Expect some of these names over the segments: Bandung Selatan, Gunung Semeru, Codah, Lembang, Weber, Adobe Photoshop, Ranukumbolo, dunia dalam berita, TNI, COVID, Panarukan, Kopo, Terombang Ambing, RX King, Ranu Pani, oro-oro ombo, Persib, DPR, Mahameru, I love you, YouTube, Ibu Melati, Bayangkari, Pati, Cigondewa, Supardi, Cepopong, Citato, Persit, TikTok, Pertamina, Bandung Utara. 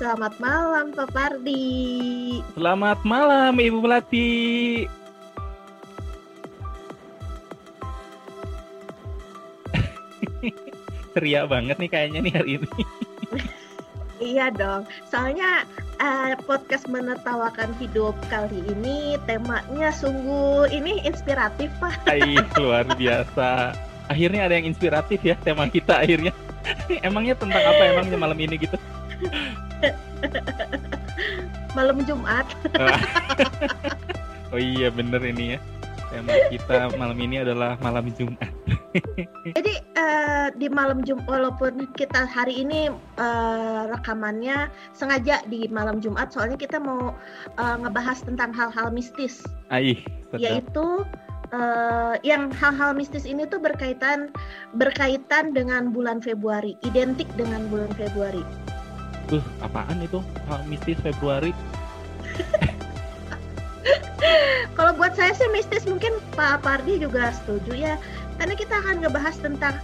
Selamat malam Pak Pardi. Selamat malam Ibu Melati. Teriak banget nih kayaknya nih hari ini. Iya dong, soalnya podcast menertawakan hidup kali ini temanya sungguh ini inspiratif Pak. Luar biasa. Akhirnya ada yang inspiratif ya tema kita akhirnya. Emangnya tentang apa emangnya malam ini gitu? Malam Jumat. Oh iya bener ini ya. Tema kita malam ini adalah malam Jumat. Jadi di malam Jumat, walaupun kita hari ini rekamannya sengaja di malam Jumat, soalnya kita mau ngebahas tentang hal-hal mistis. Yaitu yang hal-hal mistis ini tuh berkaitan dengan bulan Februari, identik dengan bulan Februari. Apaan itu hal mistis Februari? Kalau buat saya sih mistis, mungkin Pak Pardi juga setuju ya. Karena kita akan ngebahas tentang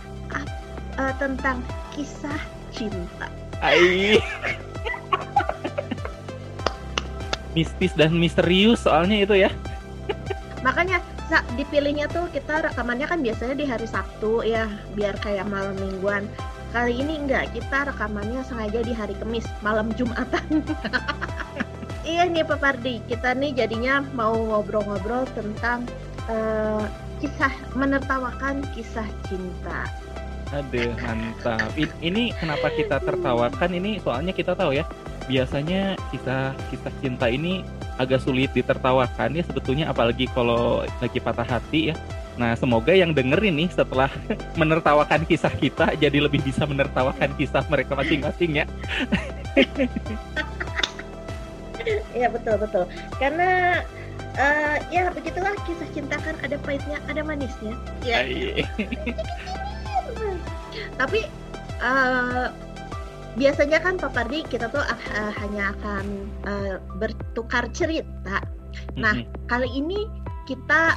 kisah cinta. Mistis dan misterius soalnya itu ya. Makanya dipilihnya tuh kita rekamannya kan biasanya di hari Sabtu ya, biar kayak malam mingguan. Kali ini enggak, kita rekamannya sengaja di hari Kamis, malam Jumatan. Iya nih Pak Pardi, kita nih jadinya mau ngobrol-ngobrol tentang kisah menertawakan kisah cinta. Aduh mantap. Ini kenapa kita tertawakan ini soalnya kita tahu ya, biasanya kisah cinta ini agak sulit ditertawakan ya sebetulnya, apalagi kalau lagi patah hati ya. Nah semoga yang dengerin nih setelah menertawakan kisah kita jadi lebih bisa menertawakan kisah mereka masing-masing ya. Ya betul-betul. Karena ya begitulah kisah cinta, kan ada pahitnya, ada manisnya. Ya. Tapi biasanya kan Pak Pardi kita tuh hanya akan bertukar cerita. Nah kali ini kita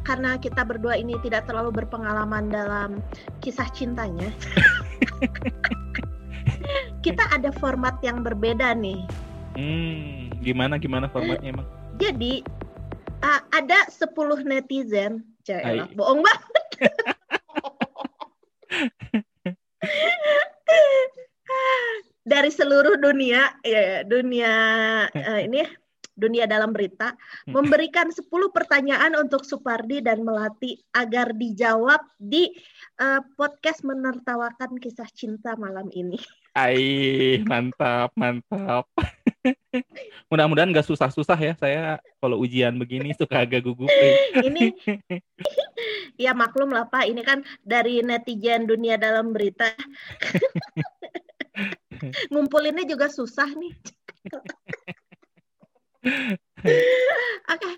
karena kita berdua ini tidak terlalu berpengalaman dalam kisah cintanya, kita ada format yang berbeda nih. Gimana formatnya emang? Jadi ada 10 netizen. Elah, bohong banget. Dari seluruh dunia, dunia dalam berita memberikan 10 pertanyaan untuk Supardi dan Melati agar dijawab di podcast menertawakan kisah cinta malam ini. Mantap. Mudah-mudahan gak susah-susah ya. Saya kalau ujian begini suka agak gugup. Ini ya maklum lah Pak, ini kan dari netizen dunia dalam berita. Ngumpulinnya juga susah nih. Oke.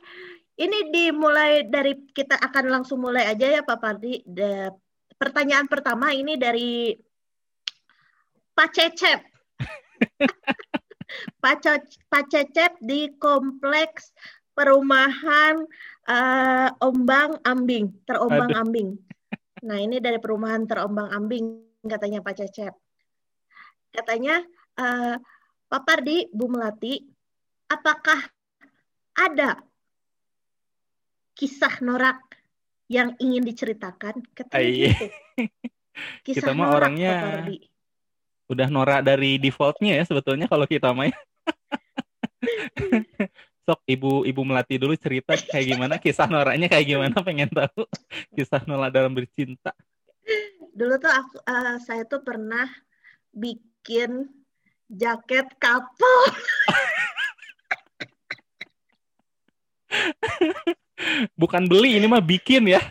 Ini dimulai dari, kita akan langsung mulai aja ya Pak Pardi. Pertanyaan pertama ini dari Pak Cecep. Pak Cecep di kompleks perumahan Terombang Ambing. Nah ini dari perumahan Terombang Ambing katanya Pak Cecep. Katanya Pak Pardi, Bu Melati, apakah ada kisah norak yang ingin diceritakan? Gitu. Kita mah orangnya udah norak dari defaultnya ya sebetulnya kalau kita main. Sok ibu Melati dulu cerita kayak gimana, kisah noraknya kayak gimana, pengen tahu kisah norak dalam bercinta. Dulu tuh saya tuh pernah bikin jaket couple. Bukan beli, ini mah bikin ya.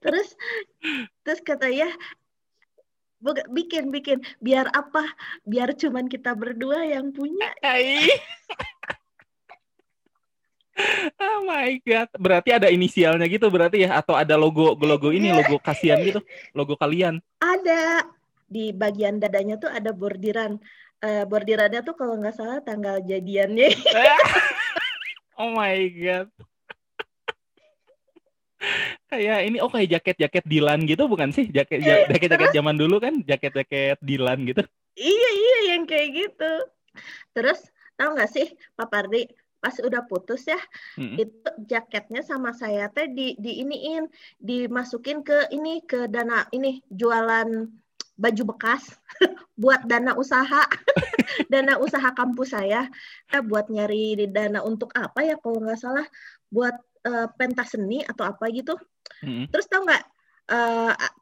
Terus katanya bikin biar apa? Biar cuman kita berdua yang punya. Oh my god, berarti ada inisialnya gitu berarti ya, atau ada logo ini, logo kasihan gitu, logo kalian. Ada di bagian dadanya tuh ada bordiran. Bordirannya tuh kalau nggak salah tanggal jadiannya. Oh my god. Kayak ini kayak jaket-jaket Dilan gitu bukan sih? Jaket-jaket zaman dulu kan, jaket-jaket Dilan gitu. Iya yang kayak gitu. Terus tahu nggak sih Pak Pardi, pas udah putus ya, itu jaketnya sama saya teh diiniin, dimasukin ke ini, ke dana ini, jualan baju bekas buat dana usaha dana usaha kampus saya, buat nyari dana untuk apa ya kalau nggak salah, buat pentas seni atau apa gitu. Terus tahu nggak,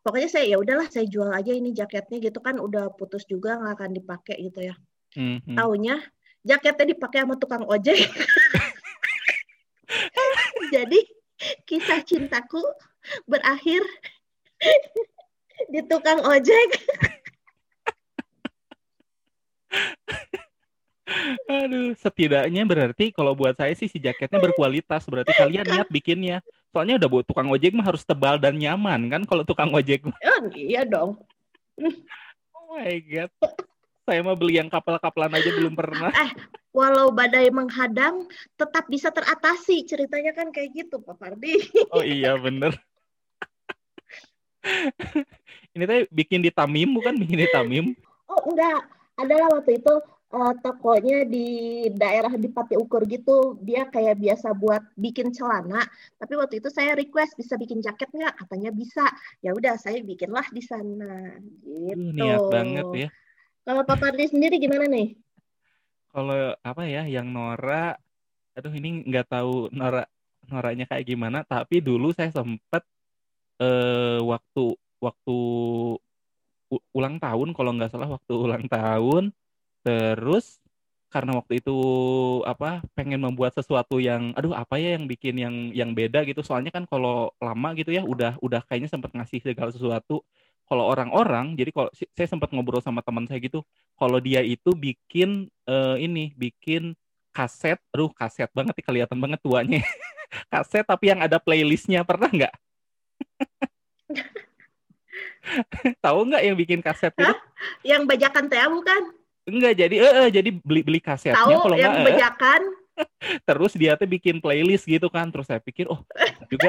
pokoknya saya ya udahlah saya jual aja ini jaketnya gitu kan, udah putus juga nggak akan dipakai gitu ya. Taunya jaketnya dipakai sama tukang ojek. Jadi kisah cintaku berakhir di tukang ojek. Aduh, setidaknya berarti kalau buat saya sih si jaketnya berkualitas. Berarti kalian niat bikinnya. Soalnya udah buat tukang ojek mah harus tebal dan nyaman kan kalau tukang ojek. Oh, iya dong. Oh my God. Saya mah beli yang kapal-kapalan aja belum pernah. Walau badai menghadang, tetap bisa teratasi. Ceritanya kan kayak gitu, Pak Pardi. Oh iya, bener. Ini tadi bikin di Tamim, bukan bikin di Tamim? Oh enggak, adalah waktu itu tokonya di daerah di Pati Ukur gitu. Dia kayak biasa buat bikin celana. Tapi waktu itu saya request, bisa bikin jaket nggak? Katanya bisa. Ya udah, saya bikinlah di sana. Gitu. Niat banget ya. Kalau Pak Pardi sendiri gimana nih? Kalau apa ya, yang Nora, aduh ini nggak tahu Noranya kayak gimana. Tapi dulu saya sempet waktu ulang tahun, kalau nggak salah waktu ulang tahun, terus karena waktu itu apa pengen membuat sesuatu yang, aduh apa ya yang bikin yang beda gitu. Soalnya kan kalau lama gitu ya, udah kayaknya sempet ngasih segala sesuatu. Kalau orang-orang, jadi kalau saya sempat ngobrol sama teman saya gitu, kalau dia itu bikin bikin kaset, kaset banget nih, kelihatan banget tuanya. Kaset tapi yang ada playlistnya, pernah nggak? Tahu nggak yang bikin kaset itu? Yang bajakan teh bukan? Enggak, jadi beli kasetnya. Tahu yang bajakan? Terus dia tuh bikin playlist gitu kan, terus saya pikir juga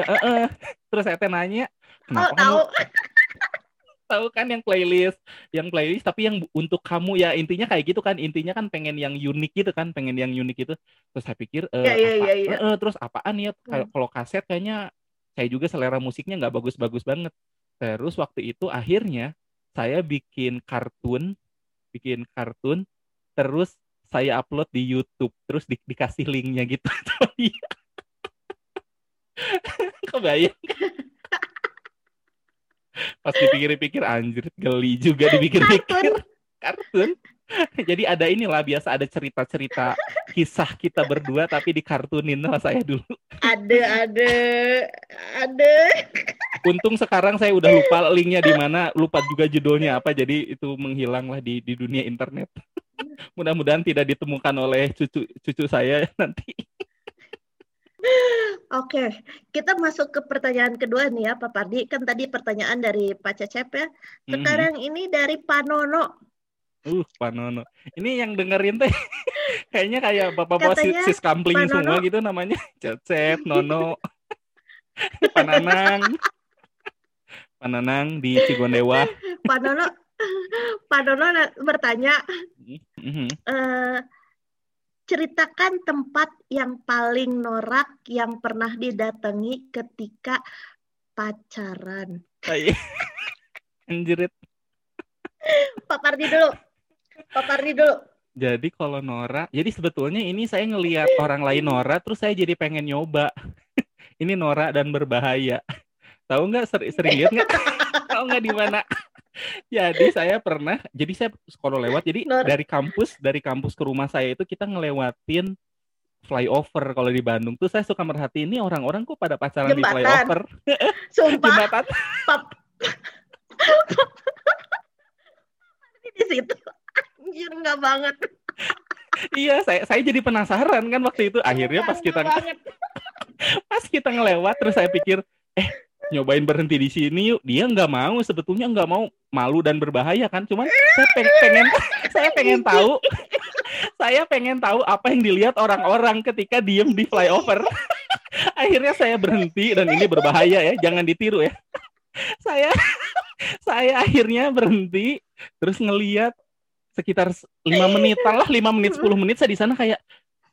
terus saya nanya, kenapa tahu kan yang playlist tapi yang untuk kamu ya, intinya kayak gitu kan, pengen yang unik gitu kan, terus saya pikir terus apaan ya, kalau kaset kayaknya saya juga selera musiknya nggak bagus-bagus banget. Terus waktu itu akhirnya saya bikin kartun terus saya upload di YouTube, terus dikasih linknya gitu. Kebayang pas dipikir-pikir, anjir geli juga dipikir-pikir. Kartun. Jadi ada inilah, biasa ada cerita-cerita kisah kita berdua tapi dikartunin sama saya dulu. Ada. Untung sekarang saya udah lupa linknya di mana, lupa juga judulnya apa, jadi itu menghilanglah di dunia internet. Mudah-mudahan tidak ditemukan oleh cucu saya nanti. Oke, kita masuk ke pertanyaan kedua nih ya Pak Pardi. Kan tadi pertanyaan dari Pak Cecep ya. Sekarang ini dari Pak Nono. Pak Nono. Ini yang dengerin teh kayaknya kayak bapak-bapak sis kampling semua gitu namanya. Cecep, Nono. Pananang di Cigondewa. Pak Nono bertanya, ceritakan tempat yang paling norak yang pernah didatangi ketika pacaran. Anjirit. Pak Pardi dulu. Jadi kalau norak, jadi sebetulnya ini saya ngelihat orang lain norak, terus saya jadi pengen nyoba. Ini norak dan berbahaya. Tahu nggak, sering lihat nggak? Tahu nggak di mana? Jadi saya sekolah lewat, jadi dari kampus ke rumah saya itu kita ngelewatin flyover kalau di Bandung. Tuh saya suka merhatiin ini orang-orang kok pada pacaran jembatan. Di flyover. Sumpah. Jembatan. Di situ. Anjir enggak banget. Iya, saya jadi penasaran kan waktu itu. Akhirnya pas kita ngelewat, terus saya pikir nyobain berhenti di sini yuk. Dia nggak mau, sebetulnya nggak mau, malu dan berbahaya kan. Cuman saya pengen tahu apa yang dilihat orang-orang ketika diem di flyover. Akhirnya saya berhenti, dan ini berbahaya ya, jangan ditiru ya. Saya akhirnya berhenti, terus ngelihat sekitar 5 menitan lah, 5 menit 10 menit saya di sana kayak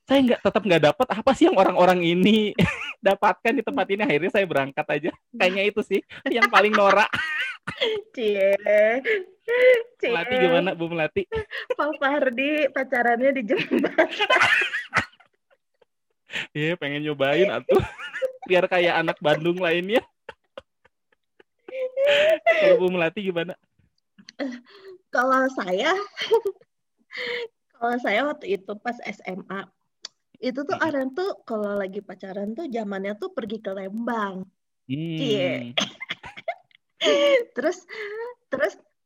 saya tetap nggak dapat apa sih yang orang-orang ini dapatkan di tempat ini. Akhirnya saya berangkat aja. Kayaknya itu sih yang paling norak. Cie. Cie. Melati gimana Bu Melati? Pak Pardi pacarannya di jembatan. Iya, pengen nyobain atuh. Biar kayak anak Bandung lainnya. Kalau Bu Melati gimana? Kalau saya waktu itu pas SMA. Itu tuh orang tuh kalau lagi pacaran tuh zamannya tuh pergi ke Lembang. Iya. Terus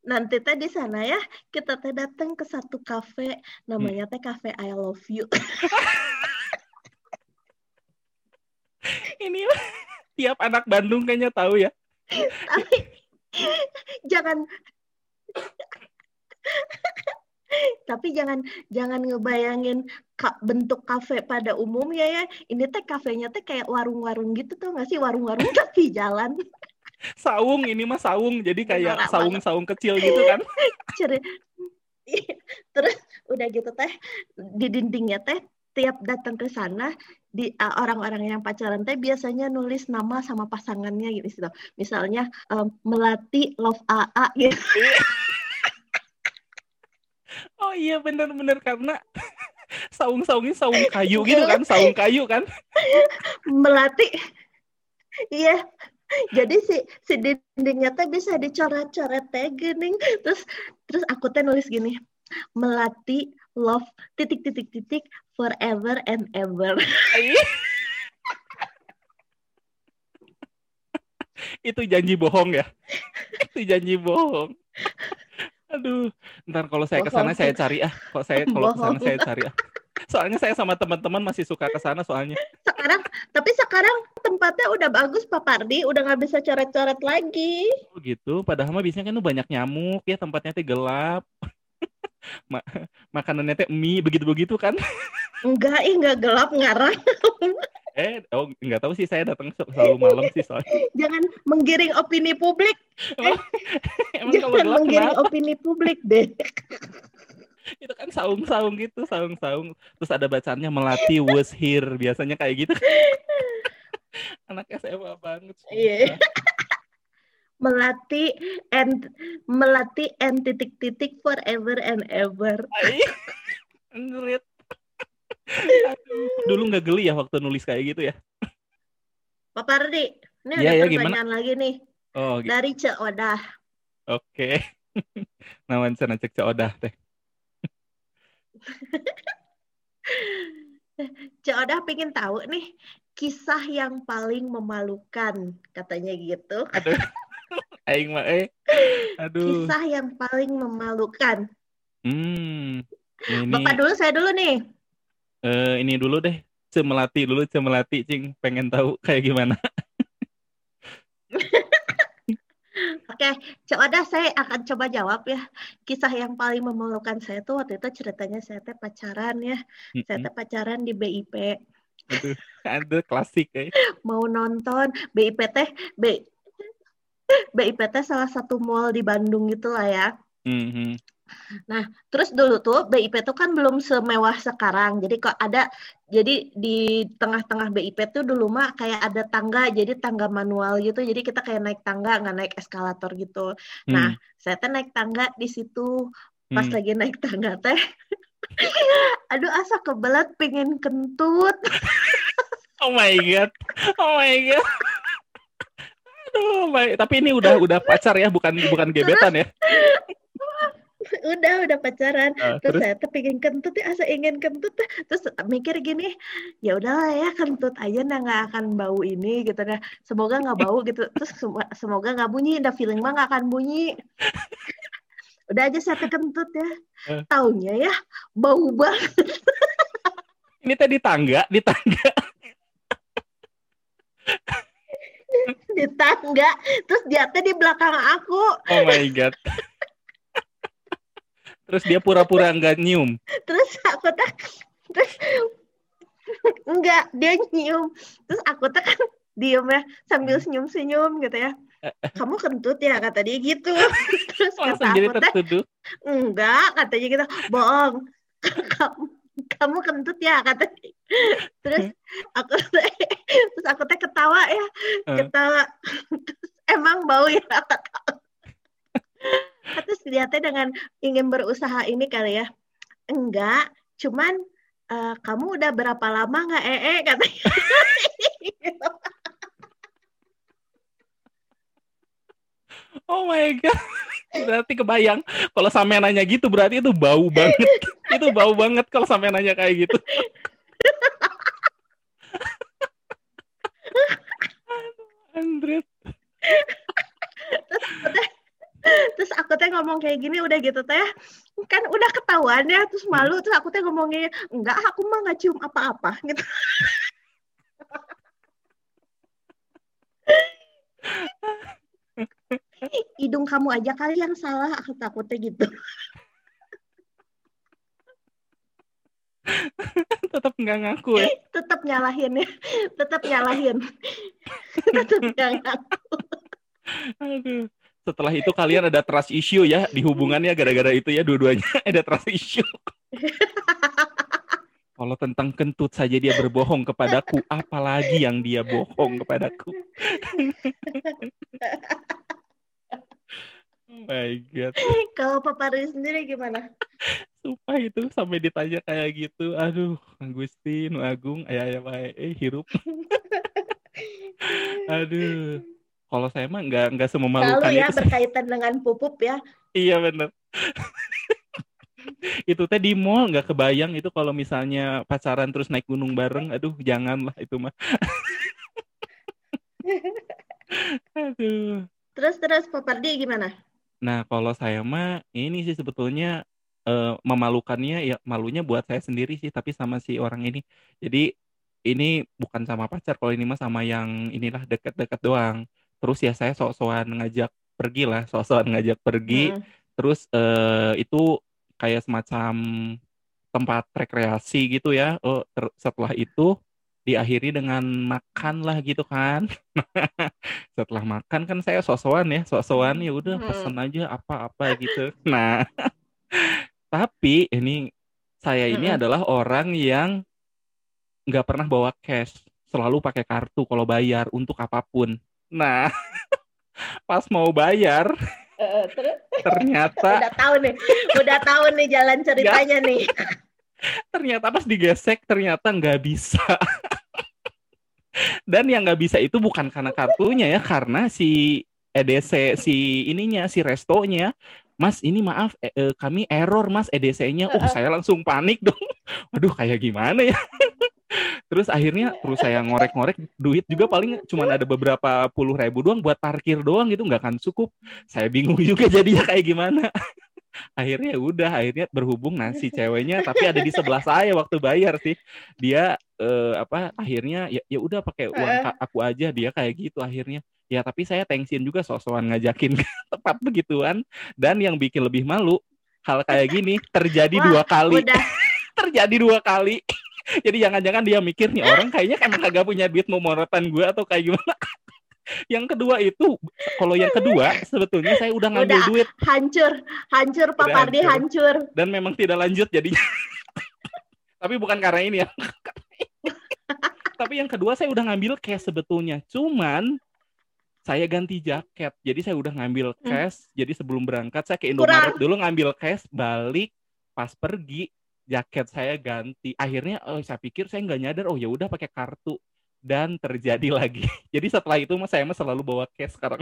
nanti teh di sana ya kita teh datang ke satu kafe namanya teh kafe I love you. Ini tiap anak Bandung kayaknya tahu ya. Tapi jangan ngebayangin bentuk kafe pada umumnya ya. Ini teh kafenya teh kayak warung-warung gitu tuh, nggak sih, warung-warung tepi jalan. Saung, ini mah saung, jadi kayak saung-saung kecil gitu kan. Terus udah gitu teh di dindingnya teh tiap datang ke sana di orang-orang yang pacaran teh biasanya nulis nama sama pasangannya gitu. Misalnya Melati love AA gitu. Oh iya benar-benar karena saung-saungnya saung kayu gitu kan, saung kayu kan. Melati. Iya. Jadi si dindingnya teh bisa dicoret-coret teh gini. Terus aku teh nulis gini. Melati love ... forever and ever. Itu janji bohong ya. Itu janji bohong. Aduh, ntar kalau saya kesana saya cari ah. Soalnya saya sama teman-teman masih suka kesana soalnya. Tapi sekarang tempatnya udah bagus Pak Pardi, udah nggak bisa coret-coret lagi. Oh gitu. Padahal mah biasanya kan tuh banyak nyamuk ya, tempatnya tuh gelap. Makanannya teh mie begitu-begitu kan? Enggak gelap ngarang. Enggak tahu sih, saya datang selalu malam sih soalnya. Jangan menggiring opini publik. Emang jangan menggiring opini publik deh. Itu kan saung-saung gitu, saung-saung. Terus ada bacaannya Melati was here, biasanya kayak gitu. Anak SMA banget. Iya. Melati and ... forever and ever. Ngerit. Aduh, dulu nggak geli ya waktu nulis kayak gitu ya. Pak Pardi, ini ada pertanyaan lagi nih. Oh, gitu. Dari Codah. Oke. Nawan sana cek Codah teh. Codah pengen tahu nih kisah yang paling memalukan katanya gitu. Aduh. Aing mah aduh. Kisah yang paling memalukan. Ini... Bapak dulu, saya dulu nih. Ini dulu deh. Cemelati, cing. Pengen tahu kayak gimana. Oke, Codah saya akan coba jawab ya. Kisah yang paling memalukan saya tuh waktu itu ceritanya saya teh pacaran ya. Saya teh pacaran di BIP. Aduh, ada klasik ya. Mau nonton BIP salah satu mall di Bandung gitu lah ya. Nah, terus dulu tuh BIP tuh kan belum semewah sekarang. Jadi di tengah-tengah BIP tuh dulu mah kayak ada tangga, jadi tangga manual gitu. Jadi kita kayak naik tangga, nggak naik eskalator gitu. Nah, saya teh naik tangga di situ. Pas lagi naik tangga teh aduh, asa kebelat pengen kentut. Oh my god. Aduh, tapi ini udah pacar ya, bukan gebetan ya. Udah pacaran. Terus saya pengen kentut ya, asa ingin kentut. Terus mikir gini, ya udahlah ya kentut aja, nggak akan bau ini gitu dah. Semoga nggak bau gitu. Terus semoga nggak bunyi. Dah feeling mah nggak akan bunyi. Udah aja saya kentut ya. Taunya ya bau banget. Ini tadi di tangga. Di tangga, terus dia teh di belakang aku. Oh my god. Terus dia pura-pura enggak nyium. Terus aku teh enggak, dia nyium. Terus aku teh kan diem ya sambil senyum-senyum gitu ya. kamu kentut ya, kata dia gitu. Terus langsung kata jadi tertuduh. Enggak, katanya gitu, bohong. Kamu kentut ya, kata dia. Terus aku ketawa ya, ketawa. Terus emang bau ya, kata. Terus dilihatnya dengan ingin berusaha ini kali ya. Enggak, cuman kamu udah berapa lama nggak katanya. Oh my God, berarti kebayang kalau sampai nanya gitu berarti itu bau banget. Itu bau banget kalau sampai nanya kayak gitu. Andre. Terus aku teh ngomong kayak gini udah gitu teh kan udah ketahuan ya, terus malu. Terus aku teh ngomongnya enggak, aku mah nggak cium apa-apa gitu. Hidung kamu aja kali yang salah, aku takutnya gitu. Tetap nggak ngaku ya, tetap nyalahin tetap nggak ngaku. Aduh. Setelah itu kalian ada trust issue ya di hubungannya, gara-gara itu ya dua-duanya ada trust issue. Kalau tentang kentut saja dia berbohong kepadaku, apalagi yang dia bohong kepadaku. Oh my God. Kalau Pak Pardi sendiri gimana? Sumpah itu sampai ditanya kayak gitu. Aduh, Gusti, Nu Agung, ayah-ayah baik, hirup. Aduh. Kalau saya mah nggak sememalukan ya, itu. Kalau ya berkaitan dengan pupup ya. Iya benar. Itu teh di mall nggak kebayang itu kalau misalnya pacaran terus naik gunung bareng, aduh janganlah itu mah. Aduh. Terus Pak Pardi gimana? Nah kalau saya mah ini sih sebetulnya memalukannya ya, malunya buat saya sendiri sih, tapi sama si orang ini. Jadi ini bukan sama pacar, kalau ini mah sama yang inilah deket-deket doang. Terus ya saya sok-sokan ngajak pergi. Terus itu kayak semacam tempat rekreasi gitu ya. Setelah itu diakhiri dengan makan lah gitu kan. Setelah makan kan saya sok-sokan ya udah pesan aja apa-apa gitu. Nah, tapi ini saya ini adalah orang yang nggak pernah bawa cash, selalu pakai kartu kalau bayar untuk apapun. Nah, pas mau bayar, ternyata udah tahu nih jalan ceritanya gak, nih. Ternyata pas digesek, ternyata nggak bisa. Dan yang nggak bisa itu bukan karena kartunya ya, karena si EDC, si restonya, Mas ini maaf, kami error Mas EDC-nya. Saya langsung panik dong. Aduh, kayak gimana ya? Terus akhirnya saya ngorek-ngorek duit juga paling cuma ada beberapa puluh ribu doang buat parkir doang gitu, nggak akan cukup. Saya bingung juga jadinya kayak gimana. Akhirnya berhubung si ceweknya tapi ada di sebelah saya waktu bayar sih. Dia akhirnya ya udah pakai uang aku aja, dia kayak gitu akhirnya. Ya tapi saya tensin juga sok-sokan ngajakin tepat begituan, dan yang bikin lebih malu hal kayak gini terjadi dua kali. Terjadi dua kali. Jadi jangan-jangan dia mikir nih orang kayaknya emang kagak punya duit mau morotan gue atau kayak gimana. Yang kedua sebetulnya saya udah ngambil duit. Hancur Pak Pardi hancur. Dan memang tidak lanjut jadinya. Tapi bukan karena ini ya. Tapi yang kedua saya udah ngambil cash sebetulnya. Cuman saya ganti jaket. Jadi saya udah ngambil cash. Jadi sebelum berangkat saya ke Indomaret dulu ngambil cash, balik pas pergi jaket saya ganti. Akhirnya saya pikir, saya nggak nyadar, ya udah pakai kartu, dan terjadi lagi. Jadi setelah itu saya selalu bawa cash sekarang.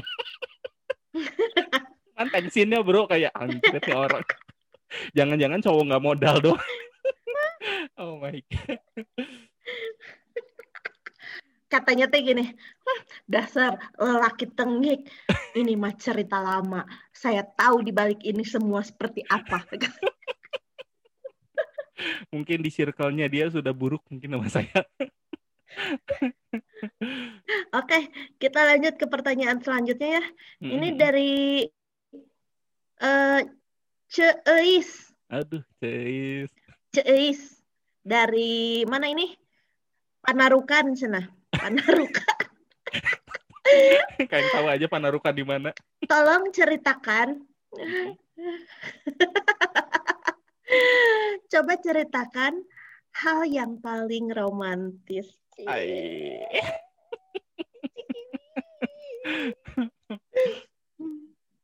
Kan tensinya bro kayak anjir nih orang. Jangan-jangan cowok nggak modal doang. Oh my God. Katanya teh gini, dasar lelaki tengik. Ini mah cerita lama. Saya tahu di balik ini semua seperti apa. Mungkin di circle-nya dia sudah buruk mungkin sama saya. Oke, kita lanjut ke pertanyaan selanjutnya ya. Ini dari Ceis. Aduh, Ceis. Dari mana ini? Panarukan sana. Kayak tahu aja Panarukan di mana. Tolong ceritakan. Coba ceritakan hal yang paling romantis.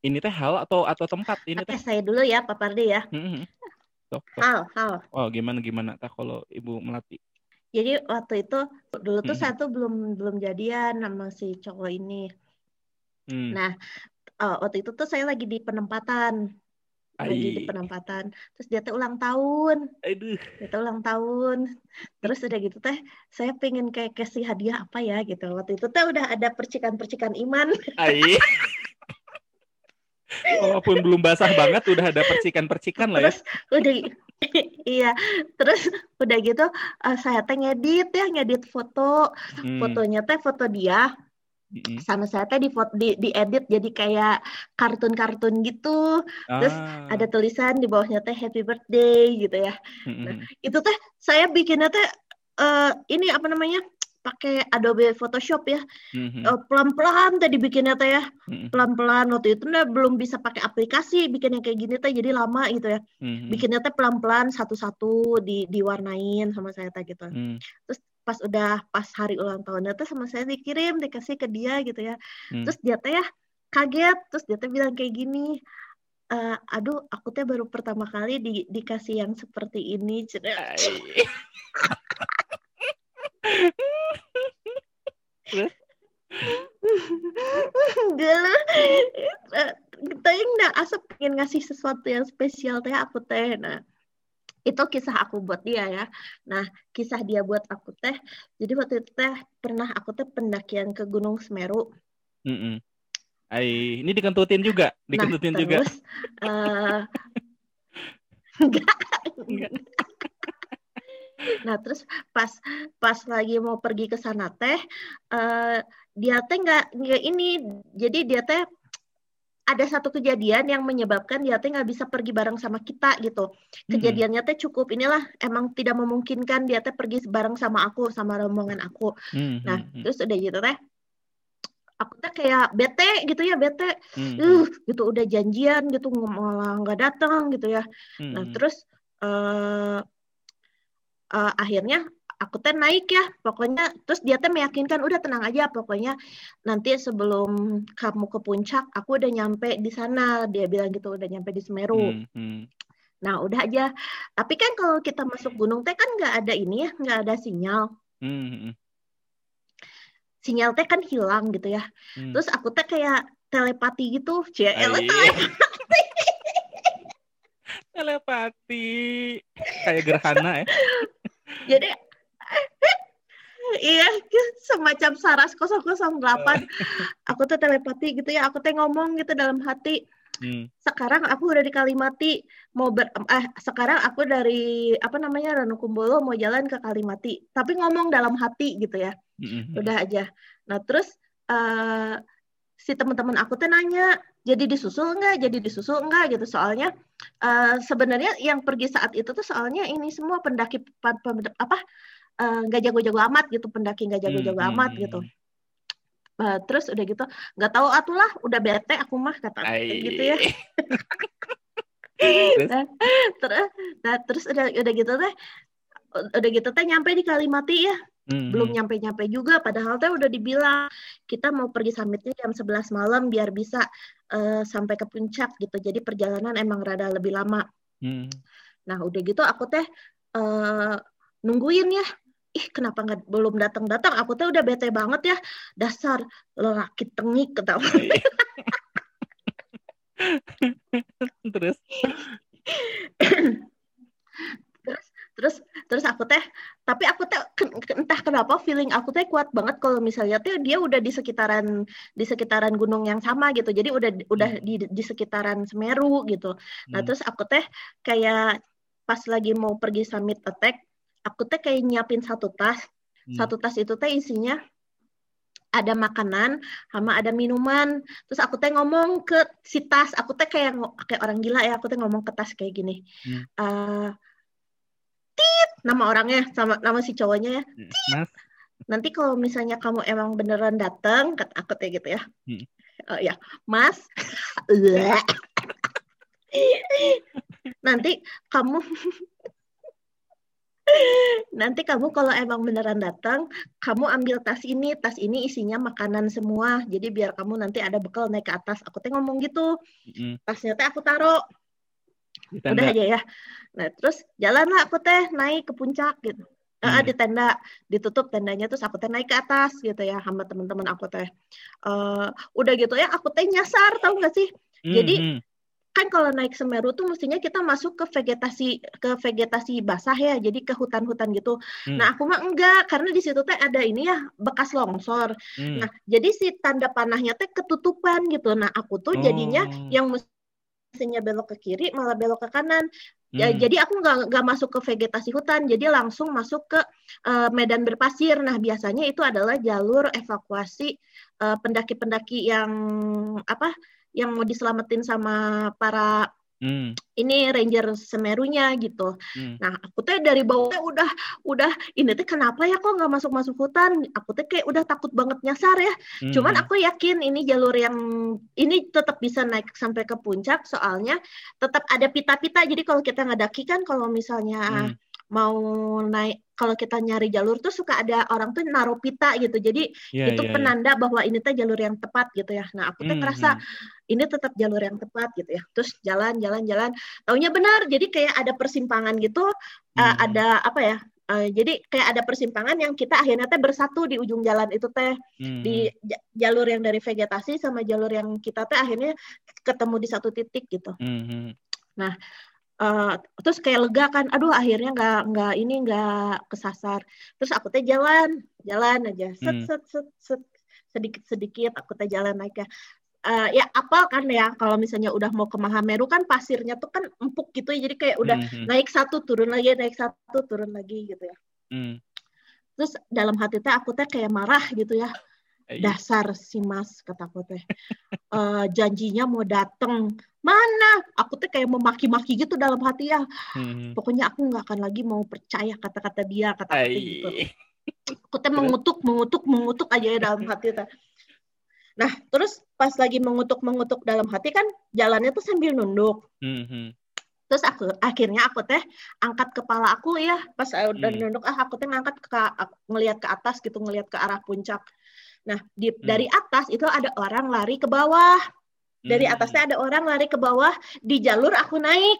Ini teh hal atau tempat ini teh. Saya dulu ya Pak Pardi ya. Hal. Oh, gimana tak kalau Ibu Melati. Jadi waktu itu dulu tuh saya tuh belum jadian sama si cowok ini. Nah, waktu itu tuh saya lagi di penempatan. Terus dia tuh ulang tahun. Terus udah gitu teh saya pengen kayak kasih hadiah apa ya gitu. Waktu itu teh udah ada percikan-percikan iman. Walaupun belum basah banget udah ada percikan-percikan lah ya. Terus udah terus udah gitu saya teh ngedit foto. Fotonya teh foto dia. Sama saya teh di edit jadi kayak kartun-kartun gitu. Terus ada tulisan di bawahnya teh happy birthday gitu ya. Nah, itu teh saya bikinnya teh ini apa namanya? Pakai Adobe Photoshop ya, pelan-pelan tadi bikinnya teh ya, pelan-pelan waktu itu udah belum bisa pakai aplikasi bikinnya kayak gini teh jadi lama gitu ya, bikinnya teh pelan-pelan satu-satu diwarnain sama saya teh gitu, terus pas hari ulang tahunnya teh sama saya dikirim dikasih ke dia gitu ya, terus dia teh ya kaget, terus dia teh bilang kayak gini, aduh aku teh baru pertama kali dikasih yang seperti ini. Gila, kita enggak asap pengen ngasih sesuatu yang spesial teh aku teh. Nah, itu kisah aku buat dia ya. Nah, kisah dia buat aku teh. Jadi waktu itu teh pernah aku teh pendakian ke Gunung Semeru. Ini dikentutin juga. Terus, enggak. Nah terus pas lagi mau pergi ke sana teh dia teh nggak ini, jadi dia teh ada satu kejadian yang menyebabkan dia teh nggak bisa pergi bareng sama kita gitu. Kejadiannya teh cukup inilah emang tidak memungkinkan dia teh pergi bareng sama aku sama rombongan aku. Nah terus udah gitu teh aku teh kayak bete gitu udah janjian gitu malah nggak datang gitu ya. Nah terus akhirnya aku teh naik ya pokoknya, terus dia teh meyakinkan udah tenang aja pokoknya nanti sebelum kamu ke puncak aku udah nyampe di sana, dia bilang gitu, udah nyampe di Semeru. Nah udah aja, tapi kan kalau kita masuk gunung teh kan nggak ada ini ya, nggak ada sinyal. Sinyal teh kan hilang gitu ya. Terus aku teh kayak telepati gitu. Telepati kayak gerhana ya. Jadi iya semacam saras 008 aku tuh telepati gitu ya, aku tuh ngomong gitu dalam hati. Sekarang aku udah di Kalimati, sekarang aku dari Ranukumbolo mau jalan ke Kalimati, tapi ngomong dalam hati gitu ya. Udah aja. Nah, terus si teman-teman aku tuh nanya, jadi disusul nggak gitu, soalnya sebenarnya yang pergi saat itu tuh soalnya ini semua pendaki nggak jago-jago amat gitu, gitu. Terus udah gitu nggak tahu atulah, udah bete aku mah kata gitu ya. Terus udah gitu teh nyampe di Kalimati ya. Belum nyampe-nyampe juga, padahal teh udah dibilang kita mau pergi summitnya jam 11 malam biar bisa sampai ke puncak gitu. Jadi perjalanan emang rada lebih lama. Nah udah gitu aku teh nungguin ya. Kenapa belum datang-datang? Aku teh udah bete banget ya. Dasar lelaki tengik ketawa. Terus aku teh, tapi aku teh entah kenapa feeling aku teh kuat banget kalau misalnya teh dia udah di sekitaran gunung yang sama gitu. Jadi udah di sekitaran Semeru gitu. Nah, terus aku teh kayak pas lagi mau pergi summit attack, aku teh kayak nyiapin satu tas. Satu tas itu teh isinya ada makanan sama ada minuman. Terus aku teh ngomong ke si tas, aku teh kayak orang gila ya, aku teh ngomong ke tas kayak gini. Nama orangnya sama nama si cowoknya ya. Mas Nanti kalau misalnya kamu emang beneran datang, kata aku kayak gitu ya. Ya, Mas. Nanti kamu kalau emang beneran datang, kamu ambil tas ini isinya makanan semua. Jadi biar kamu nanti ada bekal naik ke atas. Aku teh ngomong gitu. Tasnya teh aku taruh. Ditanda. Udah aja ya. Nah, terus jalanlah aku teh naik ke puncak gitu. Di tenda, ditutup tendanya, terus aku teh naik ke atas gitu ya sama teman-teman aku teh. Udah gitu ya, aku teh nyasar, tahu nggak sih? Jadi kan kalau naik Semeru tuh mestinya kita masuk ke vegetasi basah ya, jadi ke hutan-hutan gitu. Nah, aku mah enggak, karena di situ teh ada ini ya bekas longsor. Nah, jadi si tanda panahnya teh ketutupan gitu. Nah, aku tuh jadinya yang mestinya belok ke kiri malah belok ke kanan. Ya, jadi aku nggak masuk ke vegetasi hutan, jadi langsung masuk ke medan berpasir. Nah, biasanya itu adalah jalur evakuasi pendaki-pendaki yang apa, yang mau diselamatin sama para ini ranger Semerunya gitu. Nah, aku tuh dari bawahnya udah ini tuh kenapa ya kok nggak masuk hutan? Aku tuh kayak udah takut banget nyasar ya. Cuman aku yakin ini jalur yang ini tetap bisa naik sampai ke puncak, soalnya tetap ada pita-pita. Jadi kalau kita ngedaki kan, kalau misalnya mau naik, kalau kita nyari jalur tuh suka ada orang tuh naruh pita gitu, jadi itu penanda bahwa ini tuh jalur yang tepat gitu ya. Nah, aku tuh ngerasa ini tetap jalur yang tepat gitu ya. Terus jalan, taunya benar, jadi kayak ada persimpangan gitu, ada apa ya? Jadi kayak ada persimpangan yang kita akhirnya teh bersatu di ujung jalan itu teh, di jalur yang dari vegetasi sama jalur yang kita teh akhirnya ketemu di satu titik gitu. Nah. Terus kayak lega kan, aduh akhirnya nggak kesasar. Terus aku teh jalan aja, set sedikit aku teh jalan naiknya. Ya apal kan ya, kalau misalnya udah mau ke Mahameru kan pasirnya tuh kan empuk gitu ya, jadi kayak udah naik satu turun lagi, naik satu turun lagi gitu ya. Terus dalam hati teh aku teh kayak marah gitu ya. Dasar si Mas, kata aku teh. Janjinya mau dateng, mana? Aku tuh kayak memaki-maki gitu dalam hati ya. Pokoknya aku nggak akan lagi mau percaya kata-kata dia, kata-kata gitu. Aku tuh mengutuk aja ya dalam hati teh. Nah, terus pas lagi mengutuk dalam hati kan, jalannya tuh sambil nunduk. Terus akhirnya aku teh angkat kepala aku ya, pas udah nunduk aku teh ngangkat ngelihat ke atas gitu, ngelihat ke arah puncak. Nah, dari atas itu ada orang lari ke bawah. Dari atasnya ada orang lari ke bawah di jalur aku naik.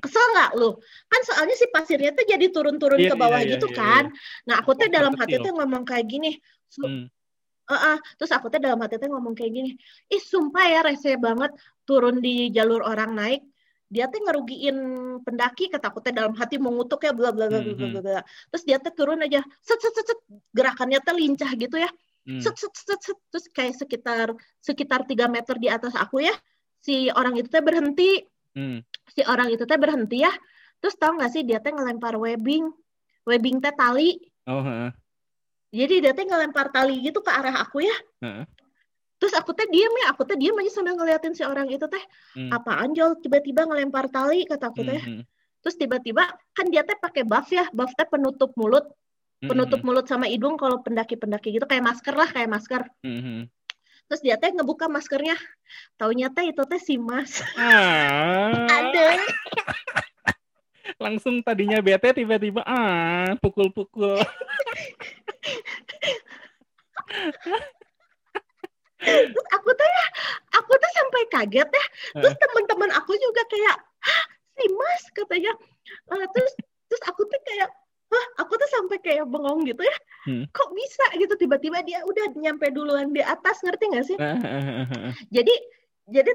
Kesel nggak lu? Kan soalnya si pasirnya tuh jadi turun-turun ke bawah gitu kan. Nah, aku tuh dalam hati tuh ngomong kayak gini. Terus aku tuh dalam hati tuh ngomong kayak gini. Ih, sumpah ya rese banget turun di jalur orang naik. Dia tuh ngerugiin pendaki, kata aku teh dalam hati mengutuk ya, bla bla bla bla bla. Terus dia tuh turun aja, set gerakannya tuh lincah gitu ya, set terus kayak sekitar 3 meter di atas aku ya, si orang itu teh berhenti ya. Terus tau nggak sih, dia teh ngelempar webbing teh tali. Jadi dia teh ngelempar tali gitu ke arah aku ya. Terus aku teh diam aja sambil ngeliatin si orang itu teh. Apaan Jol, tiba-tiba ngelempar tali, kata aku teh. Terus tiba-tiba kan dia teh pakai buff ya, buff teh penutup mulut sama hidung kalau pendaki-pendaki gitu, kayak masker. Terus dia teh ngebuka maskernya, taunya teh itu teh si Mas. Ada. Langsung tadinya bete, tiba-tiba pukul-pukul. Terus aku tuh sampai kaget ya. Terus teman-teman aku juga kayak, "Hah, si Mas," katanya. Terus aku tuh kayak, "Hah," aku tuh sampai kayak bengong gitu ya. Kok bisa gitu, tiba-tiba dia udah nyampe duluan di atas, ngerti nggak sih? Jadi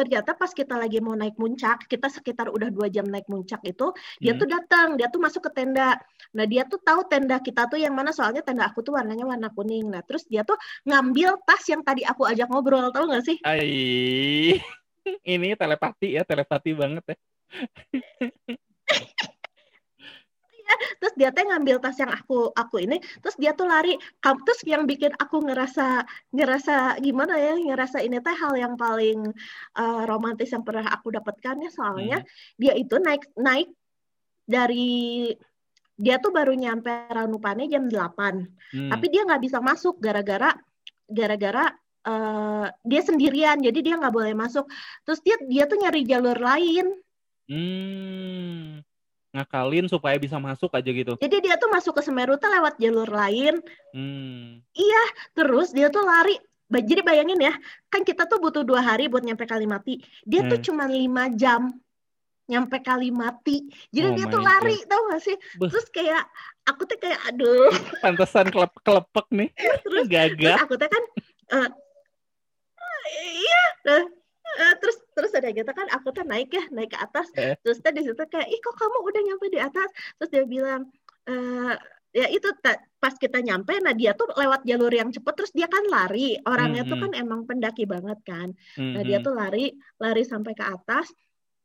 ternyata pas kita lagi mau naik puncak, kita sekitar udah 2 jam naik puncak itu, dia tuh datang, dia tuh masuk ke tenda. Nah, dia tuh tahu tenda kita tuh yang mana, soalnya tenda aku tuh warnanya warna kuning. Nah, terus dia tuh ngambil tas yang tadi aku ajak ngobrol, tahu nggak sih? Ini telepati banget ya. Terus dia teh ngambil tas yang aku ini, terus dia tuh lari. Terus yang bikin aku ngerasa gimana ya, ngerasa ini teh hal yang paling romantis yang pernah aku dapatkan ya, soalnya dia itu naik dari dia tuh baru nyampe Ranu Pani jam 8. Tapi dia nggak bisa masuk gara-gara dia sendirian, jadi dia nggak boleh masuk. Terus dia tuh nyari jalur lain. Ngakalin supaya bisa masuk aja gitu. Jadi dia tuh masuk ke Semeru tuh lewat jalur lain. Iya, terus dia tuh lari. Jadi bayangin ya, kan kita tuh butuh 2 hari buat nyampe Kalimati. Dia tuh cuma 5 jam nyampe Kalimati. Jadi dia tuh lari, tau gak sih? Terus kayak aku tuh kayak aduh. Pantesan kelepek nih. Terus gagah. Terus aku tuh kan iya. Terus ada gitu kan, aku tuh naik ke atas. Terus tuh di situ kayak, ih kok kamu udah nyampe di atas? Terus dia bilang, ya itu pas kita nyampe, nah dia tuh lewat jalur yang cepat. Terus dia kan lari, orangnya tuh kan emang pendaki banget kan. Nah dia tuh lari sampai ke atas.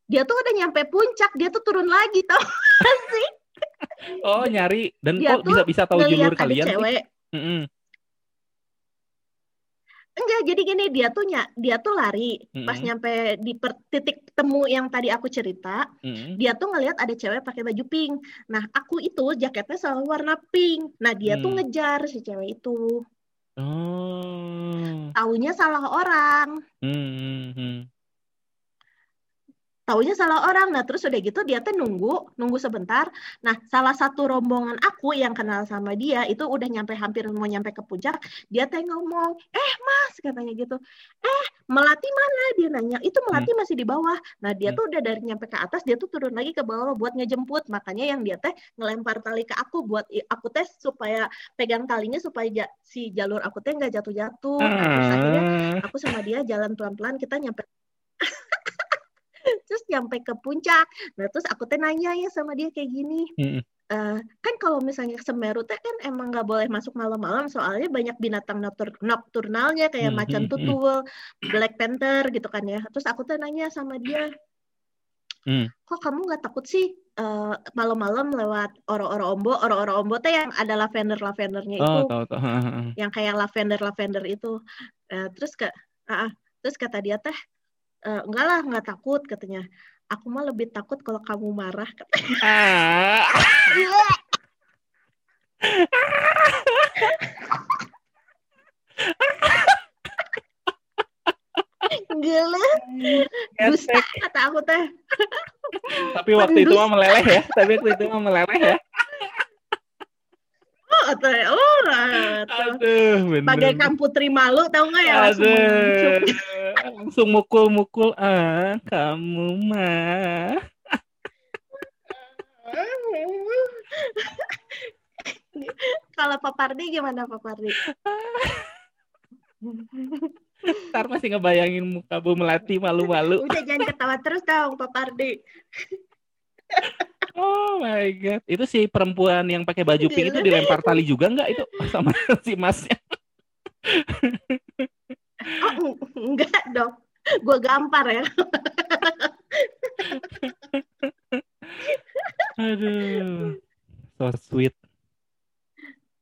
Dia tuh udah nyampe puncak, dia tuh turun lagi, tau gak sih? Oh nyari, dan dia kok bisa-bisa tahu jalur kalian? Cewek. Enggak, jadi gini, dia tuh lari. Pas nyampe di titik temu yang tadi aku cerita, dia tuh ngelihat ada cewek pakai baju pink. Nah, aku itu jaketnya selalu warna pink. Nah, dia tuh ngejar si cewek itu. Oh. Taunya salah orang. Nah, terus udah gitu dia tuh nunggu sebentar. Nah, salah satu rombongan aku yang kenal sama dia itu udah nyampe hampir mau nyampe ke puncak. Dia tuh ngomong, mas, katanya gitu. Melati mana? Dia nanya. Itu Melati masih di bawah. Nah, dia tuh udah dari nyampe ke atas, dia tuh turun lagi ke bawah buat ngejemput. Makanya yang dia teh ngelempar tali ke aku buat aku tes supaya pegang talinya supaya si jalur aku teh nggak jatuh-jatuh. Terus akhirnya aku sama dia jalan pelan-pelan, kita nyampe. Terus nyampe ke puncak. Nah terus aku teh nanya ya sama dia kayak gini, kan kalau misalnya Semeru teh kan emang nggak boleh masuk malam-malam soalnya banyak binatang nokturnalnya kayak macan tutul, black panther gitu kan ya. Terus aku teh nanya sama dia, kok kamu nggak takut sih malam-malam lewat oro-oro ombo? Oro-oro ombo teh yang ada lavendernya itu, yang kayak lavender itu. Terus kata dia teh, enggak lah, enggak takut katanya. Aku mah lebih takut kalau kamu marah katanya. Gila. Dusta kata aku teh. Tapi waktu itu mah meleleh ya. Bagaikan putri malu, tau nggak ya? Langsung mukul-mukul, kamu mah. Kalau Pak Pardi gimana Pak Pardi? Ntar masih ngebayangin muka Bu Melati malu-malu. Udah jangan ketawa terus dong Pak Pardi. Oh my god, itu si perempuan yang pakai baju pink itu dilempar tali juga nggak itu sama si masnya? Oh enggak dong, gue gampar ya. Aduh, so sweet.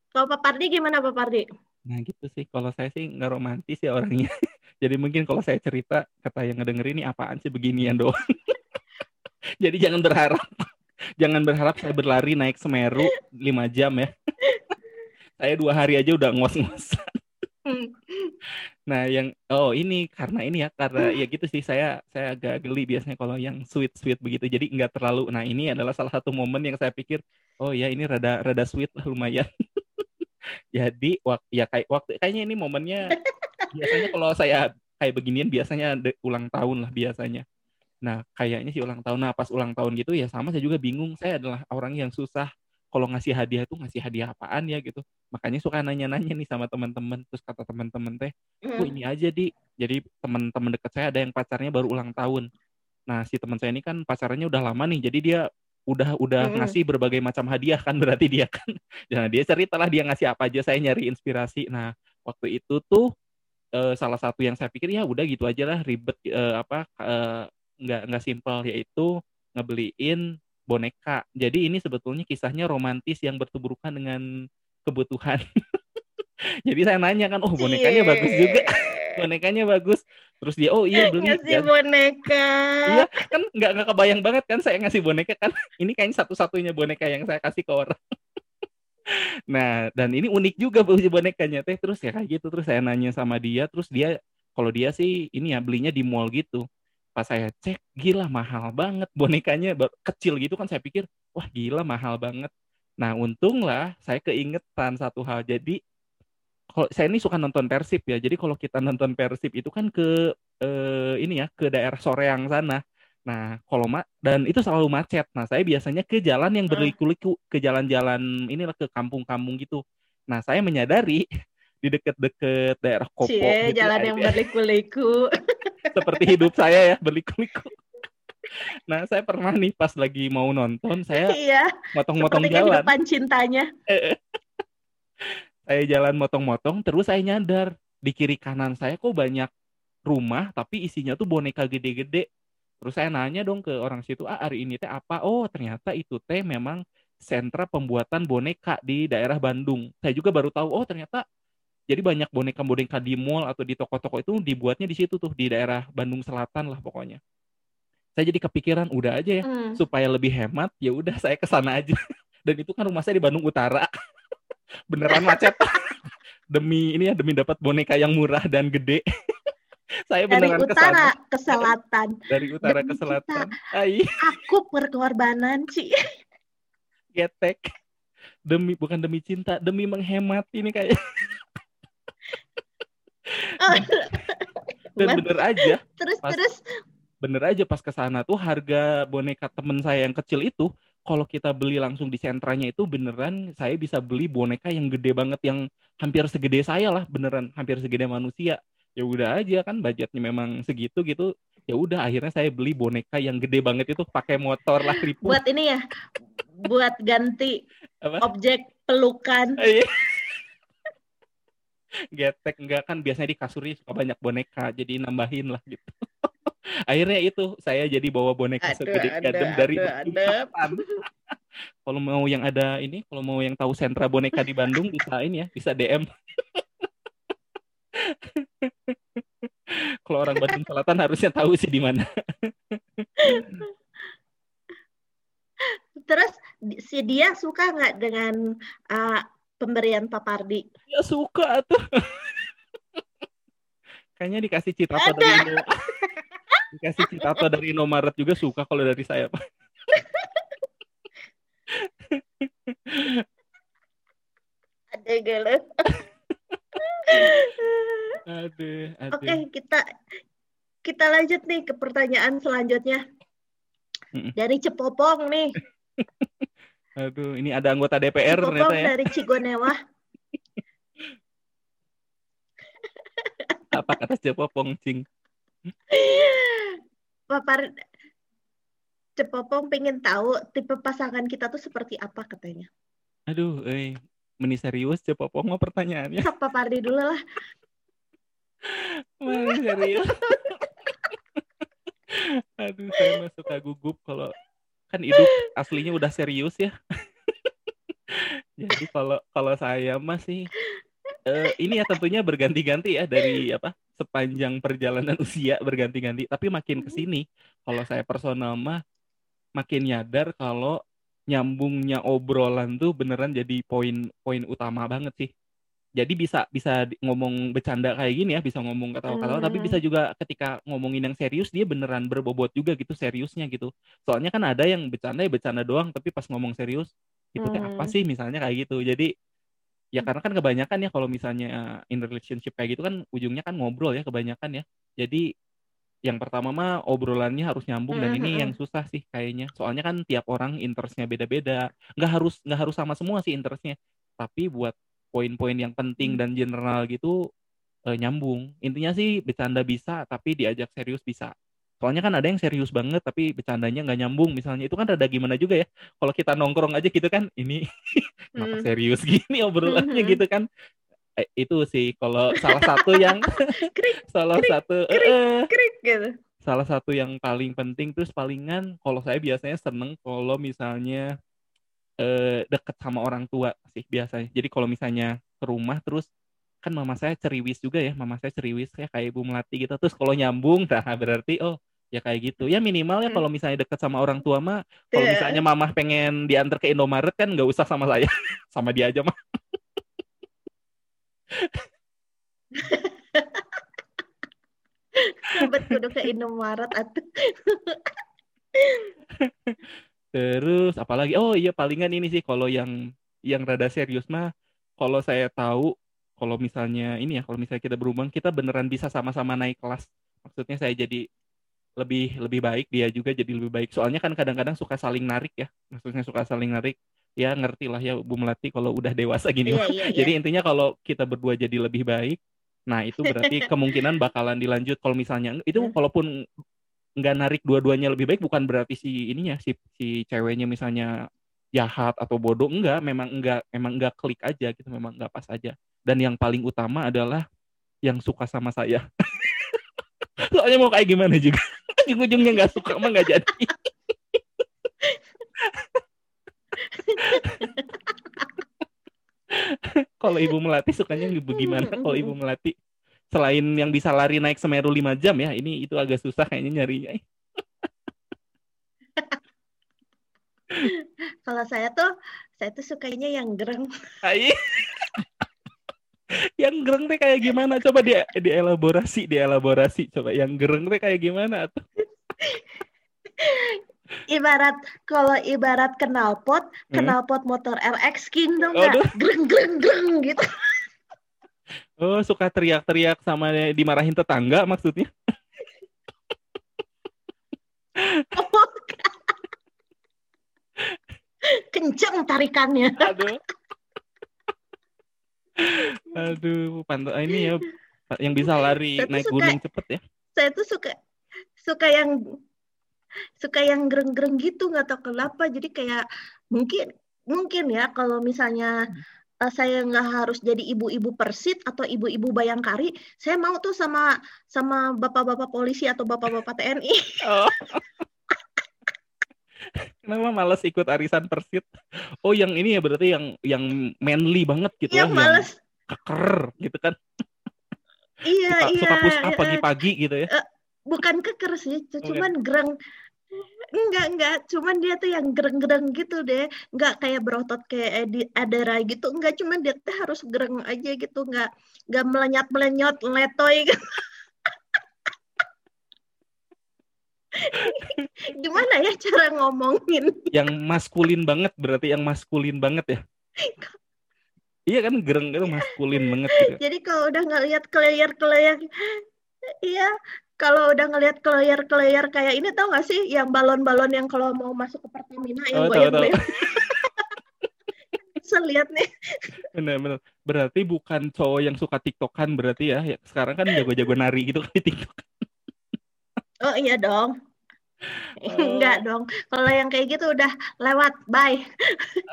Kalau Pak Pardi gimana Pak Pardi? Nah gitu sih, kalau saya sih nggak romantis ya orangnya. Jadi mungkin kalau saya cerita kata yang ngedengerin ini apaan sih beginian doang. Jadi jangan berharap saya berlari naik Semeru 5 jam ya. Saya 2 hari aja udah ngos-ngosan. Nah, karena ya gitu sih saya agak geli biasanya kalau yang sweet-sweet begitu. Jadi enggak terlalu. Nah, ini adalah salah satu momen yang saya pikir, oh ya ini rada sweet lah lumayan. Jadi kayaknya ini momennya biasanya kalau saya kayak beginian biasanya ulang tahun lah biasanya. Nah, kayaknya sih ulang tahun. Nah, pas ulang tahun gitu ya sama saya juga bingung. Saya adalah orang yang susah kalau ngasih hadiah tuh ngasih hadiah apaan ya gitu. Makanya suka nanya-nanya nih sama teman-teman. Terus kata teman-teman teh, ini aja Di. Jadi teman-teman dekat saya ada yang pacarnya baru ulang tahun. Nah, si teman saya ini kan pacarnya udah lama nih. Jadi dia udah ngasih berbagai macam hadiah kan berarti dia kan. Nah, dia ceritalah dia ngasih apa aja, saya nyari inspirasi. Nah, waktu itu tuh salah satu yang saya pikir ya udah gitu aja lah ribet nggak simpel, yaitu ngebeliin boneka. Jadi ini sebetulnya kisahnya romantis yang berteburukan dengan kebutuhan. Jadi saya nanya kan, bonekanya bagus juga. bonekanya bagus. Terus dia, oh iya beli. Ngasih kan boneka. Iya, kan nggak kebayang banget kan saya ngasih boneka kan. Ini kayaknya satu-satunya boneka yang saya kasih ke orang. Nah, dan ini unik juga bonekanya teh. Terus ya kayak gitu, terus saya nanya sama dia, terus dia kalau dia sih ini ya belinya di mall gitu. Pas saya cek, gila mahal banget bonekanya, kecil gitu kan saya pikir, wah gila mahal banget. Nah, untunglah saya keingetan satu hal. Jadi kalau saya ini suka nonton Persib ya. Jadi kalau kita nonton Persib itu kan ke ini ya, ke daerah Soreang sana. Nah, kalau dan itu selalu macet. Nah, saya biasanya ke jalan yang berliku-liku, ke jalan-jalan inilah ke kampung-kampung gitu. Nah, saya menyadari di deket-deket daerah Kopo gitu, jalan yang berliku-liku. Seperti hidup saya ya, berliku-liku. Nah, saya pernah nih pas lagi mau nonton, saya motong-motong jalan. Sepertinya hidupan cintanya. Saya jalan motong-motong, terus saya nyadar. Di kiri kanan saya kok banyak rumah, tapi isinya tuh boneka gede-gede. Terus saya nanya dong ke orang situ, ah hari ini teh apa? Oh, ternyata itu teh memang sentra pembuatan boneka di daerah Bandung. Saya juga baru tahu, oh ternyata jadi banyak boneka-boneka di mall atau di toko-toko itu dibuatnya di situ tuh, di daerah Bandung Selatan lah pokoknya. Saya jadi kepikiran, udah aja ya, supaya lebih hemat, ya udah saya kesana aja. Dan itu kan rumah saya di Bandung Utara. Beneran macet. Demi ini ya, demi dapat boneka yang murah dan gede. Saya beneran kesana. Dari utara ke selatan. Dari utara demi ke selatan. Aku berkorbanan, Ci. Getek. Demi, bukan demi cinta, demi menghemat ini kayak. Dan bener aja terus pas kesana tuh harga boneka temen saya yang kecil itu kalau kita beli langsung di sentranya itu beneran saya bisa beli boneka yang gede banget yang hampir segede saya lah, beneran hampir segede manusia. Ya udah aja kan budgetnya memang segitu gitu, ya udah akhirnya saya beli boneka yang gede banget itu pakai motor lah ribu. Buat ini ya, buat ganti objek pelukan. Getek, enggak kan biasanya di kasurnya suka banyak boneka, jadi nambahin lah gitu. Akhirnya itu saya jadi bawa boneka segede gadem dari Jepang. Kalau mau yang ada ini, kalau mau yang tahu sentra boneka di Bandung bisain ya, bisa DM. Kalau orang Bandung Selatan harusnya tahu sih di mana. Terus si dia suka nggak dengan pemberian Pak Pardi? Ya suka tuh. Kayaknya dikasih citato dari Indomaret. Dikasih citato dari Indomaret juga suka kalau dari saya, Pak. Aduh, gelut. Aduh. Oke, kita lanjut nih ke pertanyaan selanjutnya. Dari Cepopong nih. Aduh, ini ada anggota DPR ternyata ya. Dari Cigondewa. Apa kata Cepopong, Cing? Papar Cepopong pengen tahu tipe pasangan kita tuh seperti apa katanya. Aduh, meni serius Cepopong mau pertanyaannya. Pak Pardi dulu lah. Meni serius. Aduh, saya masuk suka gugup kalau kan hidup aslinya udah serius ya. Jadi kalau saya masih ini ya tentunya berganti-ganti ya dari sepanjang perjalanan usia berganti-ganti. Tapi makin kesini kalau saya personal mah makin nyadar kalau nyambungnya obrolan tuh beneran jadi poin utama banget sih. Jadi bisa ngomong bercanda kayak gini ya, bisa ngomong ketawa-ketawa, tapi bisa juga ketika ngomongin yang serius dia beneran berbobot juga gitu seriusnya gitu. Soalnya kan ada yang bercanda doang, tapi pas ngomong serius itu teh apa sih misalnya kayak gitu. Jadi ya karena kan kebanyakan ya kalau misalnya in relationship kayak gitu kan ujungnya kan ngobrol ya kebanyakan ya. Jadi yang pertama mah obrolannya harus nyambung dan ini yang susah sih kayaknya. Soalnya kan tiap orang interestnya beda-beda. Nggak harus sama semua sih interestnya, tapi buat poin-poin yang penting dan general gitu nyambung. Intinya sih bercanda bisa, tapi diajak serius bisa. Soalnya kan ada yang serius banget, tapi bercandanya nggak nyambung misalnya. Itu kan rada gimana juga ya. Kalau kita nongkrong aja gitu kan, ini kenapa serius gini obrolannya gitu kan. Itu sih kalau salah satu yang gitu. Salah satu yang paling penting. Terus palingan kalau saya biasanya seneng kalau misalnya deket sama orang tua sih biasanya. Jadi kalau misalnya ke rumah terus kan mama saya ceriwis juga ya, mama saya ceriwis ya kayak Ibu Melati gitu. Terus kalau nyambung, nah berarti oh ya kayak gitu. Ya minimal ya kalau misalnya deket sama orang tua mah, kalau misalnya mama pengen diantar ke Indomaret kan nggak usah sama saya, sama dia aja mah. Sobat kudu ke Indomaret atuh. Terus apalagi, oh iya palingan ini sih kalau yang rada serius mah, kalau saya tahu. Kalau misalnya ini ya, kalau misalnya kita berubah, kita beneran bisa sama-sama naik kelas. Maksudnya saya jadi lebih baik, dia juga jadi lebih baik. Soalnya kan kadang-kadang suka saling narik ya. Maksudnya suka saling narik. Ya ngerti lah ya Bu Melati kalau udah dewasa gini. Yeah. Jadi intinya kalau kita berdua jadi lebih baik, nah itu berarti kemungkinan bakalan dilanjut. Kalau misalnya itu kalaupun nggak narik dua-duanya lebih baik, bukan berarti si ininya si ceweknya misalnya jahat atau bodoh, enggak. Memang enggak klik aja gitu, memang enggak pas aja. Dan yang paling utama adalah yang suka sama saya. Soalnya mau kayak gimana juga. Ujung-ujungnya nggak suka, emang nggak jadi. Kalau Ibu Melati sukanya gimana? Kalau Ibu Melati, selain yang bisa lari naik Semeru 5 jam ya, ini itu agak susah kayaknya nyarinya. Kalau saya tuh sukanya yang gereng. Yang gereng teh kayak gimana? Coba dielaborasi. Coba yang gereng teh kayak gimana? Ibarat kenalpot motor RX King dong, gereng gitu. Oh, suka teriak-teriak sama dimarahin tetangga maksudnya? Oh, kenceng tarikannya. Aduh, pantas ini ya yang bisa lari naik gunung cepet ya. Saya tuh suka yang gereng-gereng gitu, nggak tahu kenapa. Jadi kayak mungkin ya kalau misalnya saya nggak harus jadi ibu-ibu Persit atau ibu-ibu Bayangkari, saya mau tuh sama bapak-bapak polisi atau bapak-bapak TNI. Oh. Kenapa malas ikut arisan Persit? Oh, yang ini ya berarti yang manly banget gitu ya. Yang malas keker gitu kan. Iya, suka push up pagi-pagi gitu ya. Bukan keker sih, cuman gereng. Enggak, cuman dia tuh yang gereng-gereng gitu deh. Enggak kayak berotot kayak Edi Adara gitu. Enggak, cuman dia tuh harus gereng aja gitu, enggak melenyot-melenyot, letoy gitu. Gimana ya cara ngomongin? Yang maskulin banget ya. Iya kan, gereng itu maskulin banget gitu. Jadi kalau udah ngelihat kelayar-kelayar, iya, kalau udah ngelihat kelayar-kelayar kayak ini, tau gak sih yang balon-balon yang kalau mau masuk ke Pertamina yang goyang-goyang. Bisa lihat nih. Benar. Berarti bukan cowok yang suka TikTokan berarti ya. Sekarang kan jago-jago nari gitu kan di TikTok. Oh iya dong. Enggak dong. Kalau yang kayak gitu udah lewat, bye.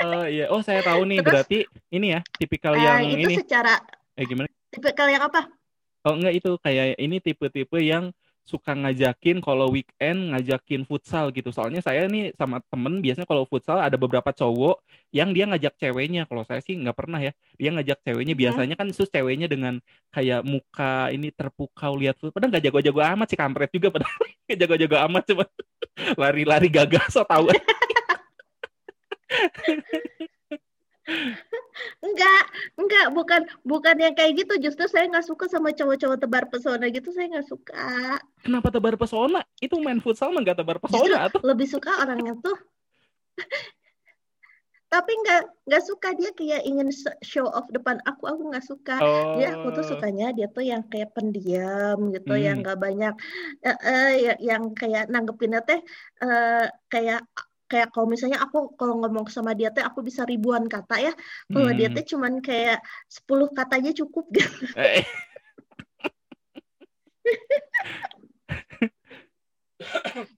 Oh iya. Oh, saya tahu nih. Terus, berarti ini ya tipikal yang itu ini. Itu secara gimana? Tipikal yang apa? Oh enggak, itu kayak ini tipe-tipe yang suka ngajakin kalau weekend ngajakin futsal gitu. Soalnya saya nih sama temen biasanya kalau futsal ada beberapa cowok yang dia ngajak ceweknya. Kalau saya sih nggak pernah ya. Dia ngajak ceweknya biasanya kan sus ceweknya dengan kayak muka ini terpukau lihat futsal. Padahal nggak jago-jago amat sih, kampret juga padahal. Jago-jago amat, cuma lari-lari gagah so tau. Enggak, bukan yang kayak gitu. Justru saya nggak suka sama cowok-cowok tebar pesona gitu, saya nggak suka. Kenapa tebar pesona? Itu main futsal mah nggak tebar pesona. Justru lebih suka orangnya tuh. Tapi nggak suka dia kayak ingin show off depan aku nggak suka. Oh. Dia, aku tuh sukanya dia tuh yang kayak pendiam gitu, yang nggak banyak, yang kayak nanggepinnya teh kayak kalau misalnya aku kalau ngomong sama dia teh aku bisa ribuan kata ya, kalau dia teh cuman kayak 10 katanya cukup gitu.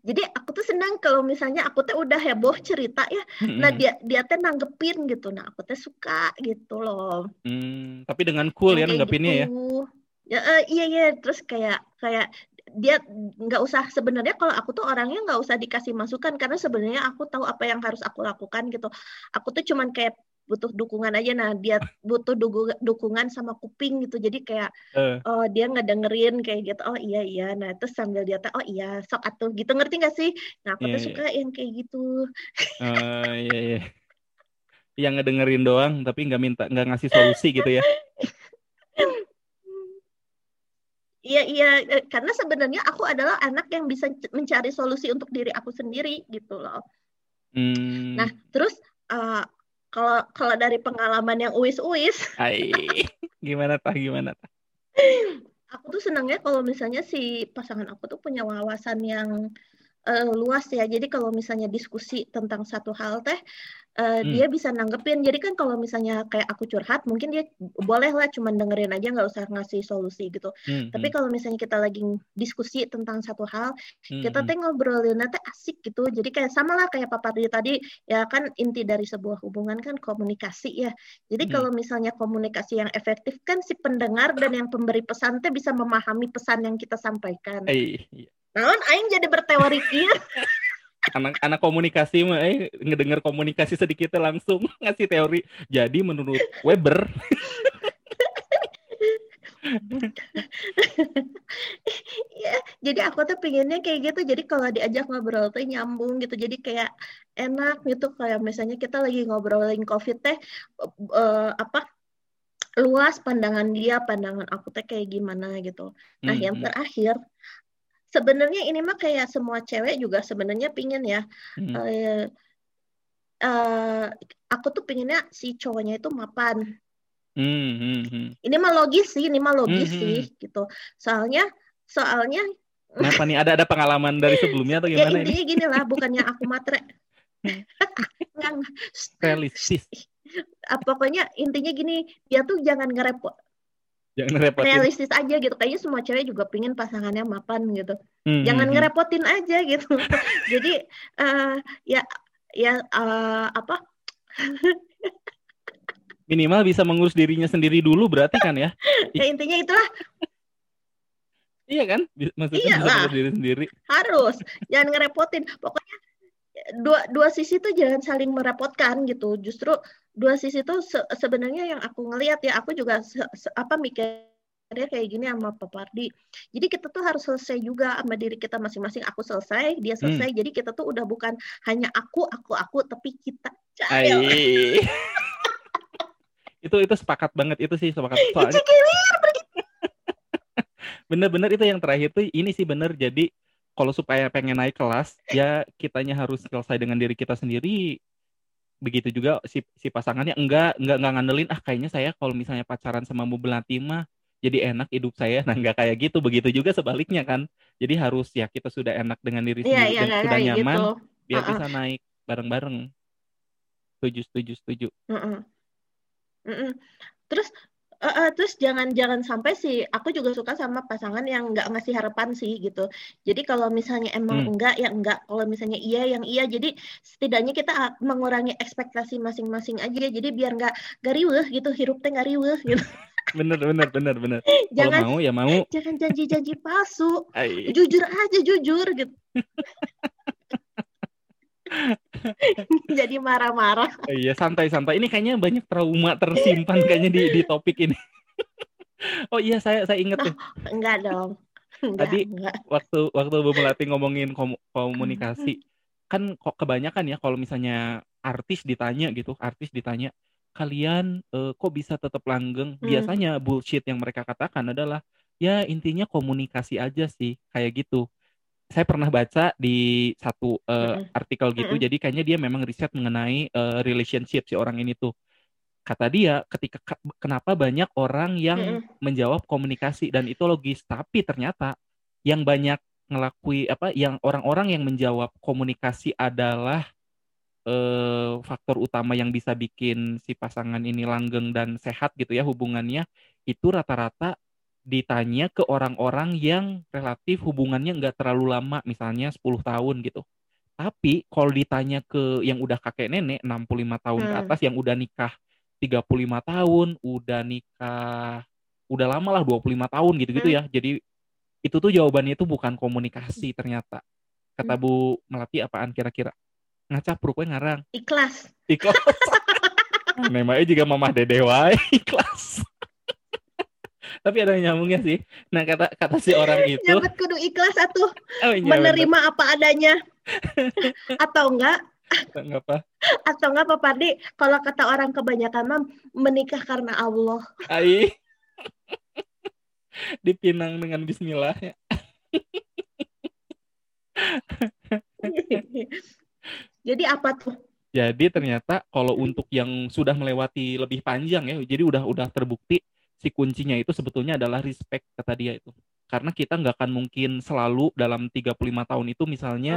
Jadi aku tuh senang kalau misalnya aku teh udah heboh cerita ya, nah dia teh nanggepin gitu, nah aku teh suka gitu loh. Tapi dengan cool ya nanggepinnya gitu. Ya. Iya, terus kayak dia nggak usah, sebenarnya kalau aku tuh orangnya nggak usah dikasih masukan karena sebenarnya aku tahu apa yang harus aku lakukan gitu. Aku tuh cuman kayak butuh dukungan aja. Nah dia butuh dukungan sama kuping gitu, jadi kayak oh dia ngedengerin kayak gitu, oh iya, nah terus sambil dia oh iya sok atuh gitu, ngerti nggak sih? Nah aku tuh suka yang kayak gitu. Iya yang ngedengerin doang tapi nggak ngasih solusi gitu ya. Iya, karena sebenarnya aku adalah anak yang bisa mencari solusi untuk diri aku sendiri gitu loh. Nah terus kalau dari pengalaman yang uis-uis, gimana? Aku tuh senangnya kalau misalnya si pasangan aku tuh punya wawasan yang luas ya. Jadi kalau misalnya diskusi tentang satu hal teh, dia bisa nanggepin. Jadi kan kalau misalnya kayak aku curhat, mungkin dia bolehlah cuman dengerin aja, nggak usah ngasih solusi gitu. Tapi kalau misalnya kita lagi diskusi tentang satu hal, kita teh ngobrolinnya teh asik gitu. Jadi kayak sama lah kayak Pak Pardi tadi, ya kan inti dari sebuah hubungan kan komunikasi ya. Jadi kalau misalnya komunikasi yang efektif kan si pendengar dan yang pemberi pesan teh bisa memahami pesan yang kita sampaikan. Naon aing jadi berteori kieu. Anak-anak komunikasi mah ngedenger komunikasi sedikit langsung ngasih teori. Jadi menurut Weber ya, jadi aku tuh pinginnya kayak gitu. Jadi kalau diajak ngobrol tuh nyambung gitu. Jadi kayak enak gitu. Kayak misalnya kita lagi ngobrolin COVID teh luas pandangan dia, pandangan aku teh kayak gimana gitu. Nah, yang terakhir sebenarnya ini mah kayak semua cewek juga sebenarnya pingin ya. Aku tuh pinginnya si cowoknya itu mapan. Ini mah logis sih, sih gitu. Soalnya. Kenapa nih? Ada pengalaman dari sebelumnya atau gimana? Ya intinya gini lah, bukannya aku matre. Realistis. Pokoknya intinya gini, dia tuh jangan ngerepot. Jangan ngerepotin. Realistis aja gitu. Kayaknya semua cewek juga pingin pasangannya mapan gitu. Jangan ngerepotin aja gitu. Jadi minimal bisa mengurus dirinya sendiri dulu berarti kan ya. Ya intinya itulah. Iya kan? Maksudnya iyalah, bisa mengurus diri sendiri. Harus. Jangan ngerepotin. Pokoknya dua sisi tuh jangan saling merepotkan gitu. Justru dua sisi itu sebenarnya yang aku ngelihat ya, aku juga mikirnya kayak gini sama Pak Pardi. Jadi kita tuh harus selesai juga sama diri kita masing-masing. Aku selesai, dia selesai. Jadi kita tuh udah bukan hanya aku, tapi kita. Itu sepakat banget, itu sih sepakat. Soalnya bener-bener itu yang terakhir tuh ini sih bener. Jadi kalau supaya pengen naik kelas ya kitanya harus selesai dengan diri kita sendiri. Begitu juga si pasangannya enggak ngandelin kayaknya saya kalau misalnya pacaran sama Bu Melati mah jadi enak hidup saya. Nah enggak kayak gitu, begitu juga sebaliknya kan. Jadi harus ya kita sudah enak dengan diri sendiri dan sudah nyaman gitu. Biar bisa naik bareng-bareng. Setuju. Terus terus jangan sampai sih, aku juga suka sama pasangan yang nggak ngasih harapan sih gitu. Jadi kalau misalnya emang enggak ya enggak, kalau misalnya iya yang iya. Jadi setidaknya kita mengurangi ekspektasi masing-masing aja. Jadi biar nggak riweuh gitu, hirup teh nggak riweuh gitu. Bener. Jangan, kalau mau ya mau. Jangan janji-janji palsu. Jujur aja, gitu. Jadi marah-marah. Iya, santai-santai. Ini kayaknya banyak trauma tersimpan kayaknya di topik ini. Oh iya, saya ingat tuh. Enggak dong. Tadi enggak. Waktu Bu Melati ngomongin komunikasi, kan kok kebanyakan ya kalau misalnya artis ditanya, kalian kok bisa tetap langgeng? Biasanya bullshit yang mereka katakan adalah ya intinya komunikasi aja sih, kayak gitu. Saya pernah baca di satu artikel gitu. Jadi kayaknya dia memang riset mengenai relationship si orang ini tuh. Kata dia kenapa banyak orang yang menjawab komunikasi dan itu logis, tapi ternyata yang banyak yang orang-orang yang menjawab komunikasi adalah faktor utama yang bisa bikin si pasangan ini langgeng dan sehat gitu ya hubungannya. Itu rata-rata ditanya ke orang-orang yang relatif hubungannya nggak terlalu lama, misalnya 10 tahun gitu. Tapi kalau ditanya ke yang udah kakek nenek 65 tahun ke atas, yang udah nikah 35 tahun, udah lama lah 25 tahun gitu-gitu ya. Jadi itu tuh jawabannya itu bukan komunikasi ternyata. Kata Bu Melati apaan kira-kira? Ngacapruk we ngarang. Ikhlas. Nembaknya juga mamah dedewa ikhlas. Tapi ada nyambungnya sih. Nah kata si orang itu. Nyambet kudu ikhlas atuh. Oh, menerima apa adanya. Atau enggak? Enggak apa? Atau enggak Pak Pardi? Kalau kata orang kebanyakan mah menikah karena Allah. Ai. Dipinang dengan bismillah ya. Jadi apa tuh? Jadi ternyata kalau untuk yang sudah melewati lebih panjang ya, jadi udah terbukti si kuncinya itu sebetulnya adalah respect kata dia itu. Karena kita nggak akan mungkin selalu dalam 35 tahun itu misalnya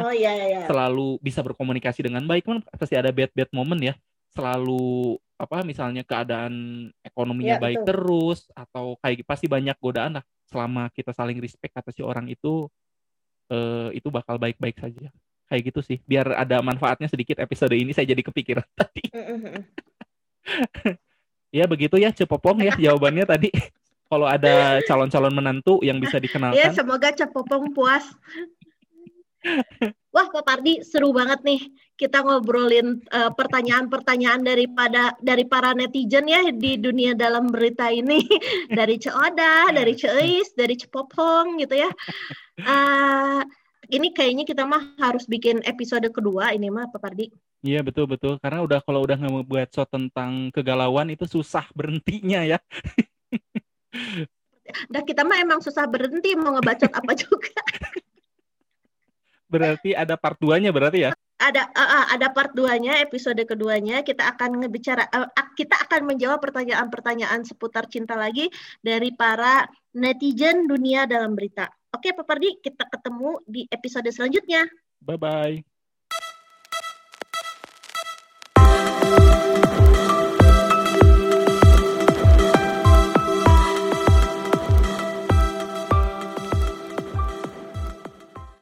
selalu bisa berkomunikasi dengan baik. Kan pasti ada bad moment ya. Selalu apa misalnya keadaan ekonominya baik betul. Terus atau kayak pasti banyak godaan lah. Selama kita saling respect kata si orang itu bakal baik-baik saja. Kayak gitu sih. Biar ada manfaatnya sedikit episode ini saya jadi kepikiran tadi. Ya begitu ya Cepopong ya jawabannya tadi. Kalau ada calon-calon menantu yang bisa dikenalkan. Ya, semoga Cepopong puas. Wah, Pak Pardi seru banget nih. Kita ngobrolin pertanyaan-pertanyaan dari para netizen ya di dunia dalam berita ini. Dari Codah, dari Ceis, dari Cepopong gitu ya. Ini kayaknya kita mah harus bikin episode kedua ini mah Pak Pardi. Iya betul-betul. Karena kalau udah ngebuat show tentang kegalauan itu susah berhentinya ya. Nah kita mah emang susah berhenti mau ngebacot apa juga. Berarti ada part 2-nya berarti ya? Ada part 2-nya, episode keduanya kita akan kita akan menjawab pertanyaan-pertanyaan seputar cinta lagi dari para netizen dunia dalam berita. Oke Pak Pardi, kita ketemu di episode selanjutnya. Bye bye.